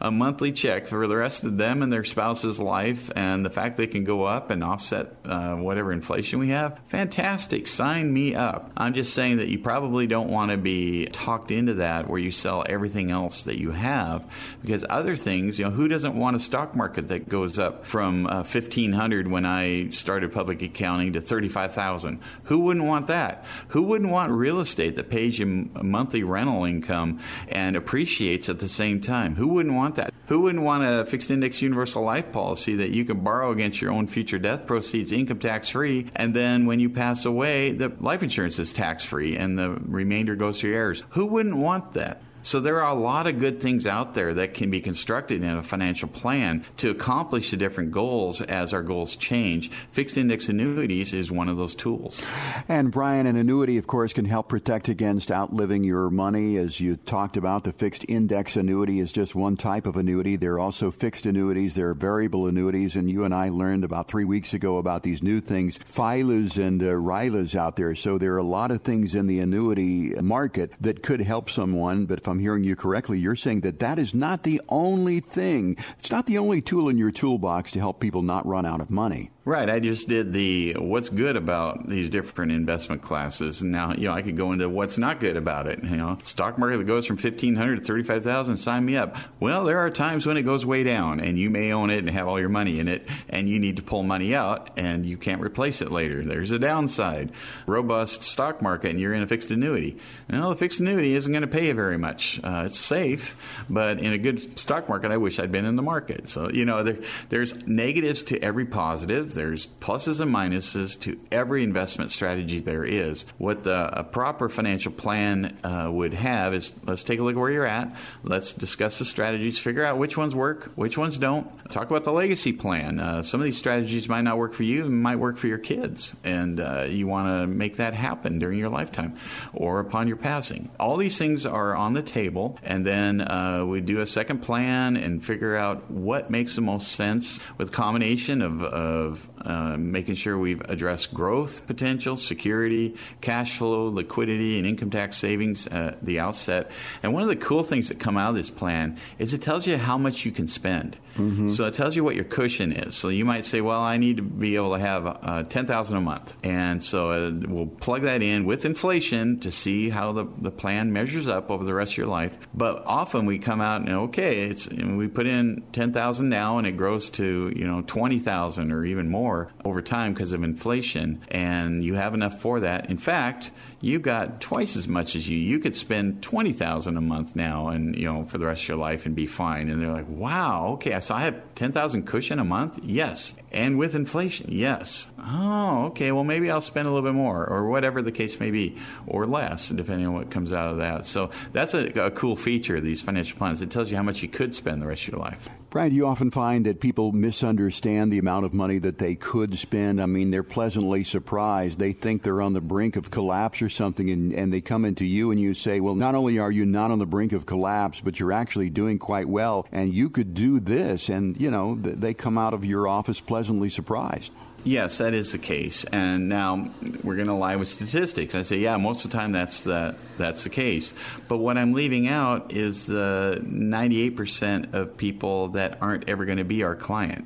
a monthly check for the rest of them and their spouse's life, and the fact they can go up and offset uh, whatever inflation we have. Fantastic. Sign me up. I'm just saying that you probably don't want to be talked into that where you sell everything else that you have, because other things, you know, who doesn't want a stock market that goes up from uh, fifteen hundred when I started public accounting to thirty-five thousand? Who wouldn't want that? Who wouldn't want real estate that pays you a monthly rental income and appreciates at the same time? Who wouldn't want that? Who wouldn't want a fixed index universal life policy that you can borrow against your own future death proceeds, income tax-free, and then when you pass away, the life insurance is tax-free and the remainder goes to your heirs? Who wouldn't want that? So there are a lot of good things out there that can be constructed in a financial plan to accomplish the different goals as our goals change. Fixed index annuities is one of those tools. And, Brian, an annuity, of course, can help protect against outliving your money. As you talked about, the fixed index annuity is just one type of annuity. There are also fixed annuities. There are variable annuities. And you and I learned about three weeks ago about these new things, F I L Us and uh, R I L As out there. So there are a lot of things in the annuity market that could help someone. But if I'm hearing you correctly, you're saying that that is not the only thing. It's not the only tool in your toolbox to help people not run out of money. Right. I just did the what's good about these different investment classes. And now, you know, I could go into what's not good about it. You know, stock market that goes from fifteen hundred to thirty-five thousand, sign me up. Well, there are times when it goes way down and you may own it and have all your money in it and you need to pull money out and you can't replace it later. There's a downside. Robust stock market and you're in a fixed annuity. Now, the fixed annuity isn't going to pay you very much. Uh, it's safe, but in a good stock market, I wish I'd been in the market. So, you know, there, there's negatives to every positive. There's pluses and minuses to every investment strategy there is. What the, a proper financial plan uh, would have is, let's take a look at where you're at. Let's discuss the strategies, figure out which ones work, which ones don't. Talk about the legacy plan. Uh, some of these strategies might not work for you, might work for your kids, and uh, you want to make that happen during your lifetime or upon your passing. All these things are on the table, and then uh, we do a second plan and figure out what makes the most sense with combination of, of Uh, making sure we've addressed growth potential, security, cash flow, liquidity, and income tax savings at the outset. And one of the cool things that come out of this plan is it tells you how much you can spend. Mm-hmm. So it tells you what your cushion is. So you might say, well, I need to be able to have uh, ten thousand dollars a month. And so uh, we'll plug that in with inflation to see how the, the plan measures up over the rest of your life. But often we come out and, okay, it's, and we put in ten thousand dollars now and it grows to, you know, twenty thousand dollars or even more over time because of inflation, and you have enough for that. In fact, you've got twice as much as you. You could spend twenty thousand dollars a month now, and you know, for the rest of your life, and be fine. And they're like, "Wow, okay, so I have ten thousand dollars cushion a month." Yes, and with inflation, yes. Oh, okay. Well, maybe I'll spend a little bit more, or whatever the case may be, or less, depending on what comes out of that. So that's a, a cool feature of these financial plans. It tells you how much you could spend the rest of your life. Brian, do you often find that people misunderstand the amount of money that they could spend? I mean, they're pleasantly surprised. They think they're on the brink of collapse or something, and, and they come into you and you say, well, not only are you not on the brink of collapse, but you're actually doing quite well, and you could do this. And, you know, th- they come out of your office pleasantly surprised. Yes, that is the case. And now we're going to lie with statistics. I say, yeah, most of the time that's the, that's the case. But what I'm leaving out is the ninety-eight percent of people that aren't ever going to be our client.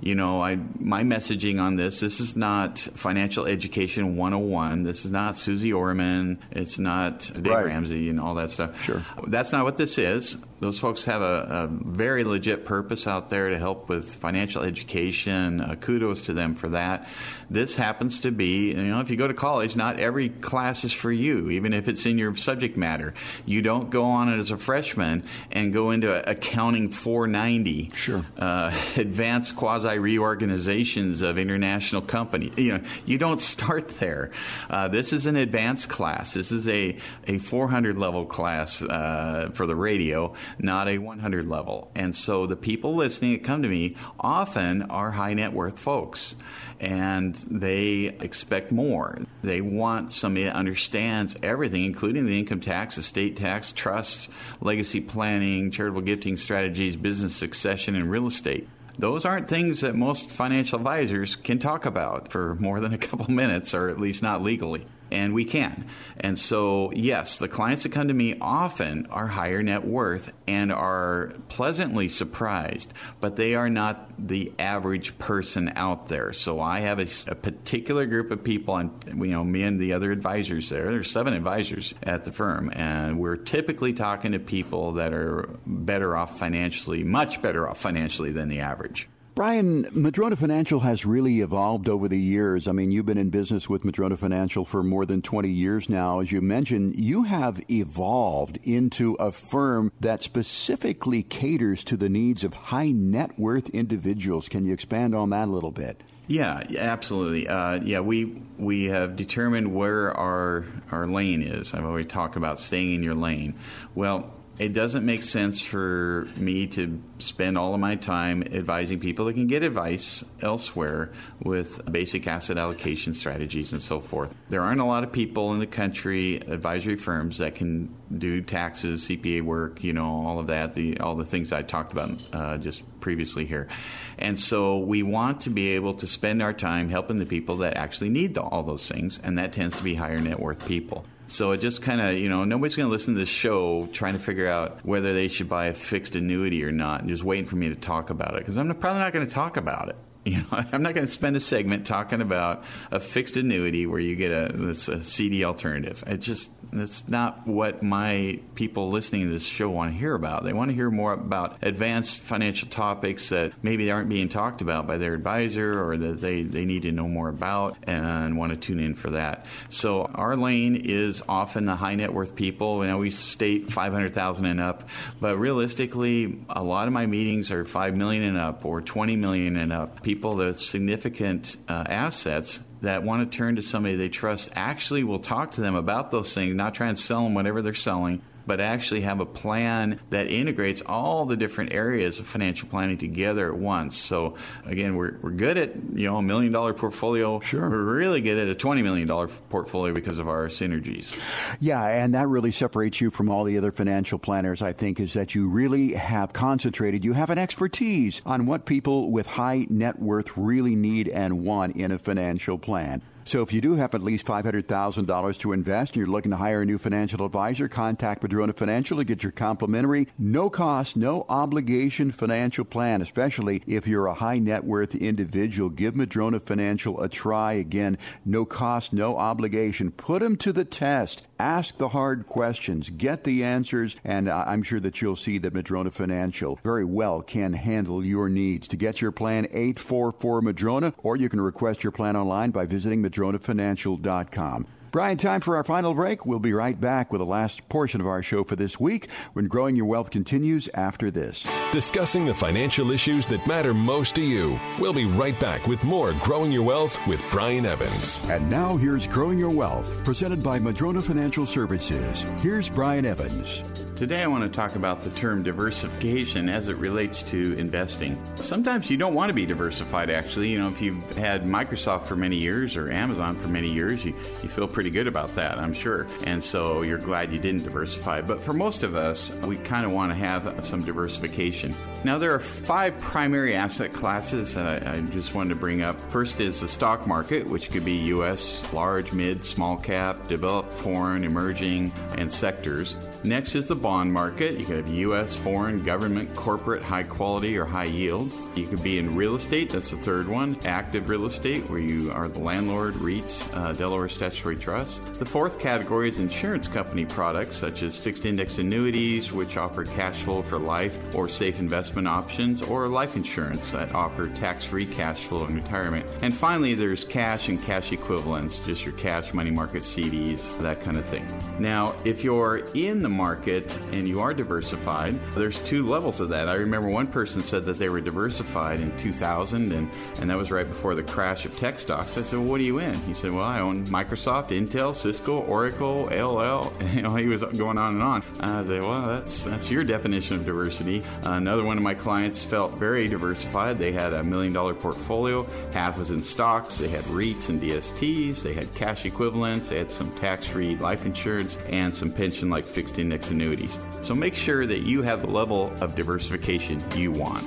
you know, I my messaging on this, this is not financial education one oh one. This is not Suzy Orman. It's not Dave right. Ramsey and all that stuff. Sure. That's not what this is. Those folks have a, a very legit purpose out there to help with financial education. Uh, kudos to them for that. This happens to be, you know, if you go to college, not every class is for you, even if it's in your subject matter. You don't go on it as a freshman and go into accounting four ninety, sure, uh, advanced quasi-reorganizations of international companies. You know, you don't start there. Uh, this is an advanced class. This is a, a four hundred level class uh, for the radio, not a one hundred level. And so the people listening that come to me often are high net worth folks, and they expect more. They want somebody that understands everything, including the income tax, estate tax, trusts, legacy planning, charitable gifting strategies, business succession, and real estate. Those aren't things that most financial advisors can talk about for more than a couple minutes, or at least not legally. And we can. And so, yes, the clients that come to me often are higher net worth and are pleasantly surprised, but they are not the average person out there. So I have a, a particular group of people, and you know, me and the other advisors there, there's seven advisors at the firm, and we're typically talking to people that are better off financially, much better off financially than the average. Brian, Madrona Financial has really evolved over the years. I mean, you've been in business with Madrona Financial for more than twenty years now. As you mentioned, you have evolved into a firm that specifically caters to the needs of high net worth individuals. Can you expand on that a little bit? Yeah, absolutely. Uh, yeah, we we have determined where our, our lane is. I've always talked about staying in your lane. Well, it doesn't make sense for me to spend all of my time advising people that can get advice elsewhere with basic asset allocation strategies and so forth. There aren't a lot of people in the country, advisory firms, that can do taxes, C P A work, you know, all of that, the, all the things I talked about uh, just previously here. And so we want to be able to spend our time helping the people that actually need the, all those things, and that tends to be higher net worth people. So it just kind of, you know, nobody's going to listen to this show trying to figure out whether they should buy a fixed annuity or not, and just waiting for me to talk about it, because I'm probably not going to talk about it. You know, I'm not going to spend a segment talking about a fixed annuity where you get a, it's a C D alternative. It just, that's not what my people listening to this show want to hear about. They want to hear more about advanced financial topics that maybe aren't being talked about by their advisor, or that they, they need to know more about and want to tune in for that. So our lane is often the high net worth people. You know, we state five hundred thousand dollars and up, but realistically, a lot of my meetings are five million dollars and up, or twenty million dollars and up. People People with significant uh, assets that want to turn to somebody they trust, actually will talk to them about those things, not try and sell them whatever they're selling, but actually have a plan that integrates all the different areas of financial planning together at once. So again, we're we're good at, you know, a million dollar portfolio. Sure. We're really good at a twenty million dollar portfolio because of our synergies. Yeah, and that really separates you from all the other financial planners, I think, is that you really have concentrated, you have an expertise on what people with high net worth really need and want in a financial plan. So if you do have at least five hundred thousand dollars to invest and you're looking to hire a new financial advisor, contact Madrona Financial to get your complimentary, no-cost, no-obligation financial plan, especially if you're a high-net-worth individual. Give Madrona Financial a try. Again, no cost, no obligation. Put them to the test. Ask the hard questions. Get the answers, and I'm sure that you'll see that Madrona Financial very well can handle your needs. To get your plan, eight four four Madrona, or you can request your plan online by visiting Madrona. Madrona Financial dot com. Brian, time for our final break. We'll be right back with the last portion of our show for this week, when Growing Your Wealth continues after this. Discussing the financial issues that matter most to you. We'll be right back with more Growing Your Wealth with Brian Evans. And now here's Growing Your Wealth, presented by Madrona Financial Services. Here's Brian Evans. Today I want to talk about the term diversification as it relates to investing. Sometimes you don't want to be diversified, actually. You know, if you've had Microsoft for many years or Amazon for many years, you, you feel pretty pretty good about that, I'm sure. And so you're glad you didn't diversify. But for most of us, we kind of want to have some diversification. Now, there are five primary asset classes that I, I just wanted to bring up. First is the stock market, which could be U S, large, mid, small cap, developed, foreign, emerging, and sectors. Next is the bond market. You could have U S, foreign, government, corporate, high quality, or high yield. You could be in real estate. That's the third one. Active real estate, where you are the landlord, REITs, uh, Delaware Statutory Trust. The fourth category is insurance company products, such as fixed index annuities, which offer cash flow for life or safe investment options, or life insurance that offer tax-free cash flow in retirement. And finally, there's cash and cash equivalents, just your cash, money market, C Ds, that kind of thing. Now, if you're in the market and you are diversified, there's two levels of that. I remember one person said that they were diversified in two thousand, and, and that was right before the crash of tech stocks. I said, well, what are you in? He said, well, I own Microsoft, Intel, Cisco, Oracle, A L L. You know, he was going on and on. I said, well, that's that's your definition of diversity. Uh, another one of my clients felt very diversified. They had a million-dollar portfolio. Half was in stocks. They had REITs and D S Ts. They had cash equivalents. They had some tax-free life insurance and some pension-like fixed index annuities. So make sure that you have the level of diversification you want.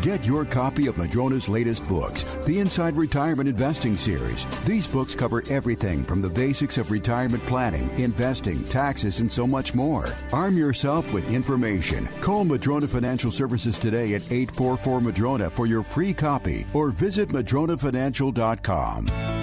Get your copy of Madrona's latest books, the Inside Retirement Investing Series. These books cover everything from the basics of retirement planning, investing, taxes, and so much more. Arm yourself with information. Call Madrona Financial Services today at eight four four Madrona for your free copy or visit madrona financial dot com.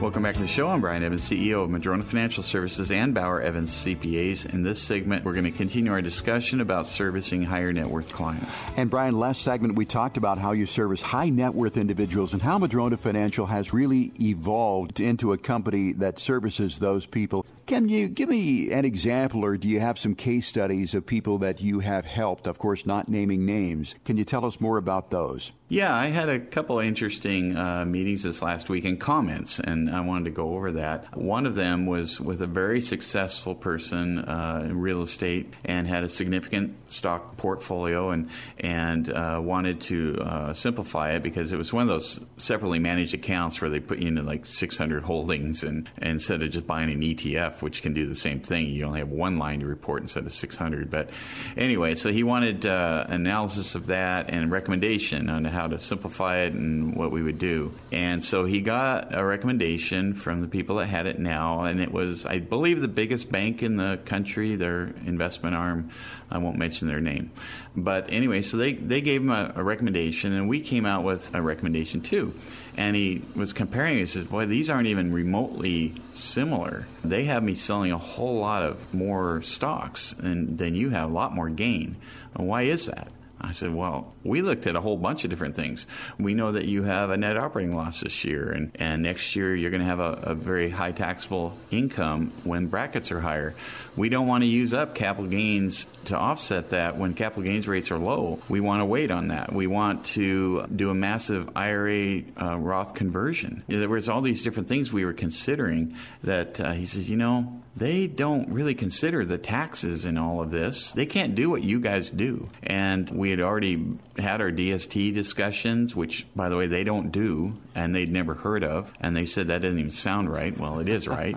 Welcome back to the show. I'm Brian Evans, C E O of Madrona Financial Services and Bauer Evans C P As. In this segment, we're going to continue our discussion about servicing higher net worth clients. And Brian, last segment, we talked about how you service high net worth individuals and how Madrona Financial has really evolved into a company that services those people. Can you give me an example, or do you have some case studies of people that you have helped? Of course, not naming names. Can you tell us more about those? Yeah, I had a couple of interesting uh, meetings this last week and comments, and I wanted to go over that. One of them was with a very successful person uh, in real estate and had a significant stock portfolio and and uh, wanted to uh, simplify it because it was one of those separately managed accounts where they put you into like six hundred holdings, and, and instead of just buying an E T F, which can do the same thing. You only have one line to report instead of six hundred. But anyway, so he wanted uh, analysis of that and recommendation on how to simplify it and what we would do. And so he got a recommendation from the people that had it now, and it was, I believe, the biggest bank in the country, their investment arm. I won't mention their name. But anyway, so they, they gave him a, a recommendation, and we came out with a recommendation too. And he was comparing it. He says, boy, these aren't even remotely similar. They have me selling a whole lot of more stocks than, than you have, a lot more gain. And why is that? I said, well, we looked at a whole bunch of different things. We know that you have a net operating loss this year, and, and next year you're going to have a, a very high taxable income when brackets are higher. We don't want to use up capital gains to offset that when capital gains rates are low. We want to wait on that. We want to do a massive I R A uh, Roth conversion. There was all these different things we were considering that uh, he says, you know, they don't really consider the taxes in all of this. They can't do what you guys do. And we had already had our D S T discussions, which, by the way, they don't do, and they'd never heard of. And they said, that doesn't even sound right. Well, it is right.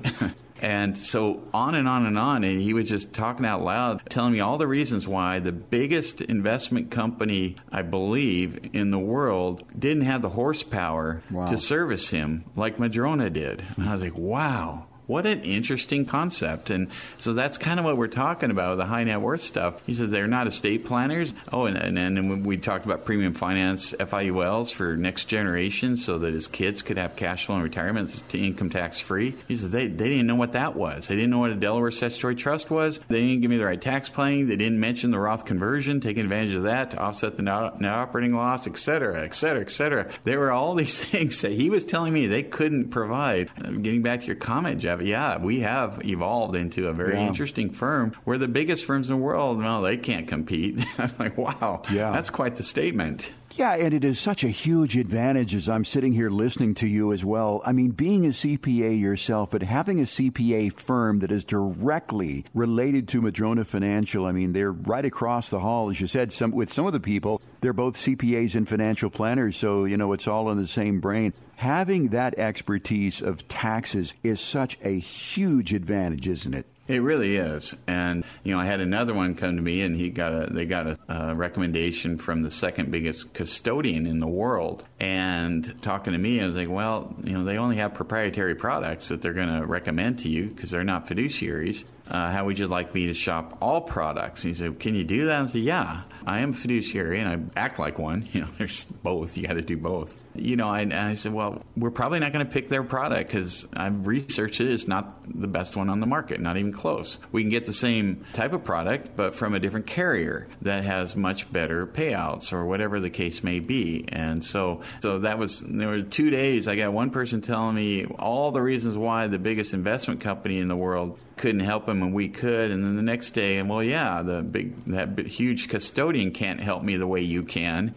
And so on and on and on, and he was just talking out loud, telling me all the reasons why the biggest investment company, I believe, in the world didn't have the horsepower wow. to service him like Madrona did. And I was like, wow. What an interesting concept. And so that's kind of what we're talking about, the high net worth stuff. He says they're not estate planners. Oh, and and, and when we talked about premium finance F I U Ls for next generation so that his kids could have cash flow in retirement to income tax free. He says they, they didn't know what that was. They didn't know what a Delaware Statutory Trust was. They didn't give me the right tax planning. They didn't mention the Roth conversion, taking advantage of that to offset the net operating loss, et cetera, et cetera, et cetera. There were all these things that he was telling me they couldn't provide. Getting back to your comment, Jeff, yeah, we have evolved into a very yeah. interesting firm. We're the biggest firms in the world. No, they can't compete. I'm like, wow, yeah. That's quite the statement. Yeah, and it is such a huge advantage as I'm sitting here listening to you as well. I mean, being a C P A yourself, but having a C P A firm that is directly related to Madrona Financial, I mean, they're right across the hall. As you said, some, with some of the people, they're both C P As and financial planners, so, you know, it's all in the same brain. Having that expertise of taxes is such a huge advantage, isn't it? It really is. And, you know, I had another one come to me, and he got a, they got a, a recommendation from the second biggest custodian in the world. And talking to me, I was like, well, you know, they only have proprietary products that they're going to recommend to you because they're not fiduciaries. Uh, how would you like me to shop all products? And he said, can you do that? I said, yeah, I am a fiduciary, and I act like one. You know, there's both. You got to do both. You know, and I said, well, we're probably not going to pick their product because I've researched it. It's not the best one on the market, not even close. We can get the same type of product, but from a different carrier that has much better payouts or whatever the case may be. And so, so that was, there were two days. I got one person telling me all the reasons why the biggest investment company in the world couldn't help him, and we could. And then the next day, and well, yeah, the big, that big, huge custodian can't help me the way you can.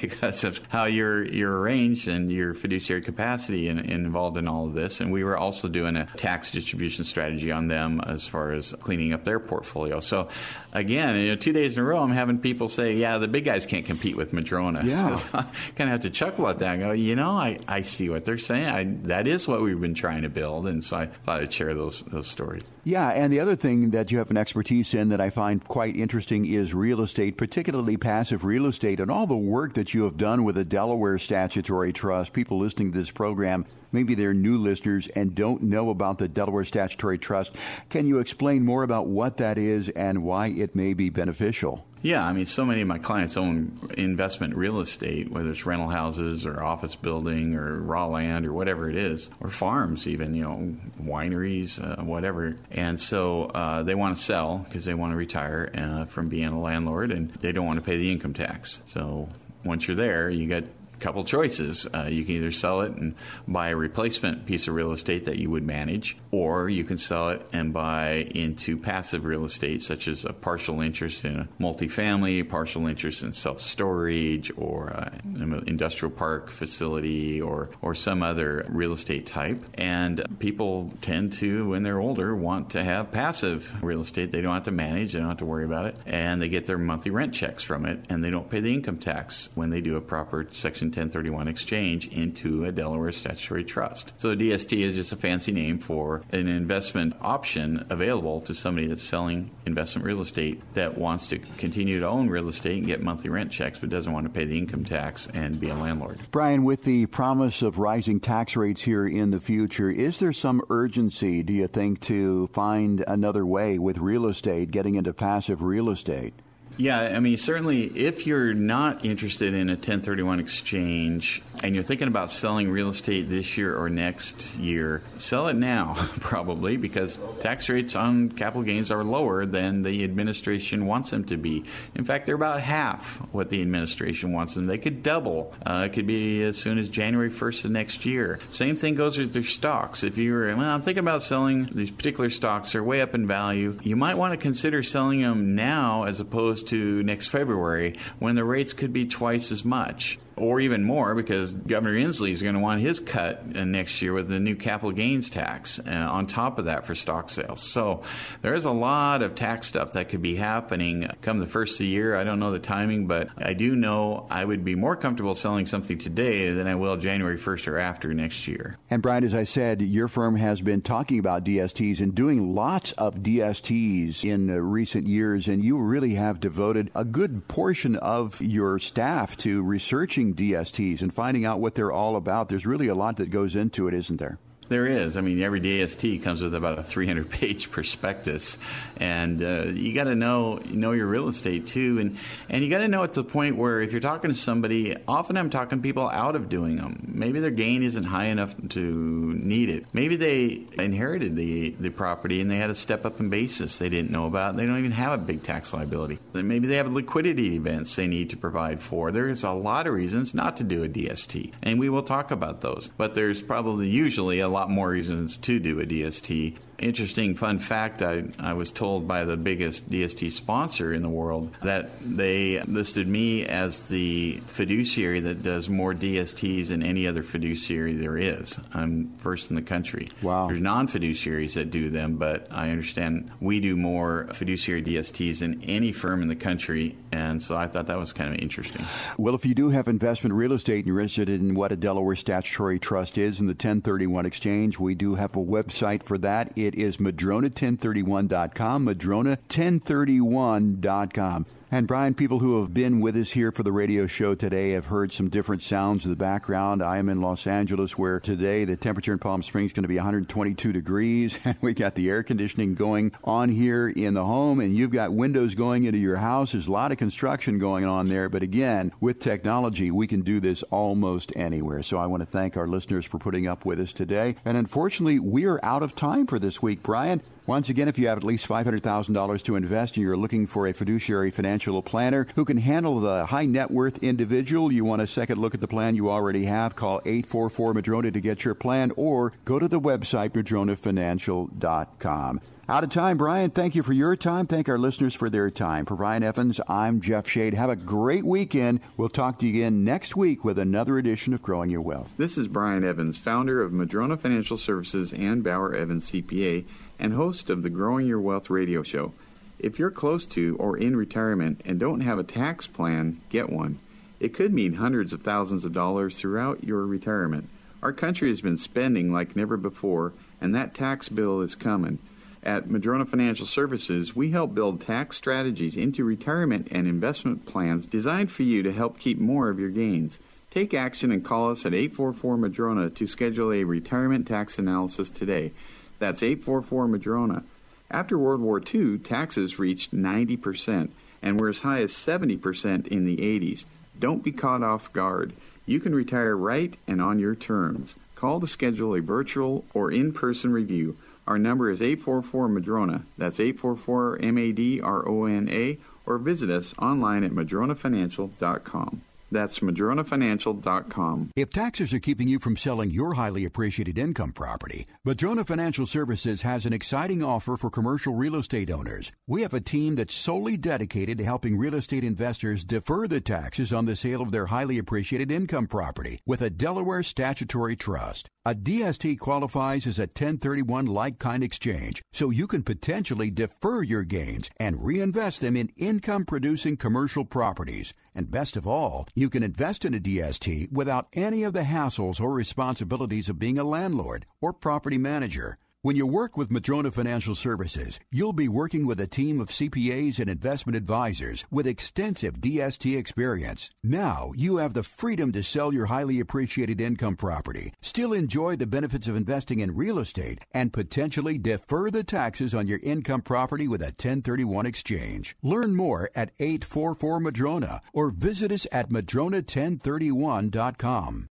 Because of how you're you're arranged and your fiduciary capacity and, and involved in all of this. And we were also doing a tax distribution strategy on them as far as cleaning up their portfolio. So, again, you know, two days in a row, I'm having people say, yeah, the big guys can't compete with Madrona. Yeah. So I kind of have to chuckle at that and go, you know, I, I see what they're saying. I, that is what we've been trying to build. And so I thought I'd share those those stories. Yeah, and the other thing that you have an expertise in that I find quite interesting is real estate, particularly passive real estate, and all the work that you have done with the Delaware Statutory Trust. People listening to this program, maybe they're new listeners and don't know about the Delaware Statutory Trust. Can you explain more about what that is and why it may be beneficial? Yeah, I mean, so many of my clients own investment real estate, whether it's rental houses or office building or raw land or whatever it is, or farms even, you know, wineries, uh, whatever. And so uh, they want to sell because they want to retire uh, from being a landlord, and they don't want to pay the income tax. So once you're there, you get couple choices. Uh, you can either sell it and buy a replacement piece of real estate that you would manage, or you can sell it and buy into passive real estate, such as a partial interest in a multifamily, partial interest in self-storage, or an industrial park facility, or, or some other real estate type. And people tend to, when they're older, want to have passive real estate. They don't have to manage. They don't have to worry about it. And they get their monthly rent checks from it, and they don't pay the income tax when they do a proper Section ten thirty-one exchange into a Delaware Statutory Trust. So the D S T is just a fancy name for an investment option available to somebody that's selling investment real estate that wants to continue to own real estate and get monthly rent checks but doesn't want to pay the income tax and be a landlord. Brian, with the promise of rising tax rates here in the future, is there some urgency, do you think, to find another way with real estate, getting into passive real estate? Yeah, I mean, certainly if you're not interested in a ten thirty-one exchange and you're thinking about selling real estate this year or next year, sell it now probably, because tax rates on capital gains are lower than the administration wants them to be. In fact, they're about half what the administration wants them. They could double. Uh, it could be as soon as January first of next year. Same thing goes with their stocks. If you're, well, I'm thinking about selling these particular stocks, they're way up in value. You might want to consider selling them now as opposed to to next February, when the rates could be twice as much or even more, because Governor Inslee is going to want his cut next year with the new capital gains tax uh, on top of that for stock sales. So there is a lot of tax stuff that could be happening come the first of the year. I don't know the timing, but I do know I would be more comfortable selling something today than I will January first or after next year. And Brian, as I said, your firm has been talking about D S Ts and doing lots of D S Ts in uh, recent years, and you really have devoted a good portion of your staff to researching D S Ts and finding out what they're all about. There's really a lot that goes into it, isn't there? There is. I mean, every D S T comes with about a three hundred page prospectus, and uh, you got to know know your real estate too, and and you got to know at the point where if you're talking to somebody, often I'm talking people out of doing them. Maybe their gain isn't high enough to need it. Maybe they inherited the the property and they had a step up in basis they didn't know about. They don't even have a big tax liability. Maybe they have liquidity events they need to provide for. There is a lot of reasons not to do a D S T, and we will talk about those. But there's probably usually a lot. lot more reasons to do a D S T. Interesting fun fact, I, I was told by the biggest D S T sponsor in the world that they listed me as the fiduciary that does more D S Ts than any other fiduciary there is. I'm first in the country. Wow. There's non-fiduciaries that do them, but I understand we do more fiduciary D S Ts than any firm in the country, and so I thought that was kind of interesting. Well, if you do have investment real estate and you're interested in what a Delaware Statutory Trust is and the ten thirty-one exchange, we do have a website for that. It It is Madrona ten thirty-one dot com, Madrona ten thirty-one dot com. And, Brian, people who have been with us here for the radio show today have heard some different sounds in the background. I am in Los Angeles, where today the temperature in Palm Springs is going to be one hundred twenty-two degrees. And we got the air conditioning going on here in the home, and you've got windows going into your house. There's a lot of construction going on there. But, again, with technology, we can do this almost anywhere. So I want to thank our listeners for putting up with us today. And, unfortunately, we are out of time for this week, Brian. Once again, if you have at least five hundred thousand dollars to invest and you're looking for a fiduciary financial planner who can handle the high net worth individual, you want a second look at the plan you already have, call eight four four Madrona to get your plan or go to the website Madrona Financial dot com. Out of time, Brian. Thank you for your time. Thank our listeners for their time. For Brian Evans, I'm Jeff Shade. Have a great weekend. We'll talk to you again next week with another edition of Growing Your Wealth. This is Brian Evans, founder of Madrona Financial Services and Bauer Evans C P A, and host of the Growing Your Wealth radio show. If you're close to or in retirement and don't have a tax plan, get one. It could mean hundreds of thousands of dollars throughout your retirement. Our country has been spending like never before, and that tax bill is coming. At Madrona Financial Services, we help build tax strategies into retirement and investment plans designed for you to help keep more of your gains. Take action and call us at eight four four Madrona to schedule a retirement tax analysis today. That's eight four four Madrona. After World War Two, taxes reached ninety percent and were as high as seventy percent in the eighties. Don't be caught off guard. You can retire right and on your terms. Call to schedule a virtual or in-person review. Our number is eight four four Madrona. That's eight four four M A D R O N A, or visit us online at Madrona Financial dot com. That's Madrona Financial dot com. If taxes are keeping you from selling your highly appreciated income property, Madrona Financial Services has an exciting offer for commercial real estate owners. We have a team that's solely dedicated to helping real estate investors defer the taxes on the sale of their highly appreciated income property with a Delaware Statutory Trust. A D S T qualifies as a ten thirty-one like-kind exchange, so you can potentially defer your gains and reinvest them in income-producing commercial properties. And best of all, you can invest in a D S T without any of the hassles or responsibilities of being a landlord or property manager. When you work with Madrona Financial Services, you'll be working with a team of C P As and investment advisors with extensive D S T experience. Now, you have the freedom to sell your highly appreciated income property, still enjoy the benefits of investing in real estate, and potentially defer the taxes on your income property with a ten thirty-one exchange. Learn more at eight four four Madrona or visit us at Madrona ten thirty-one dot com.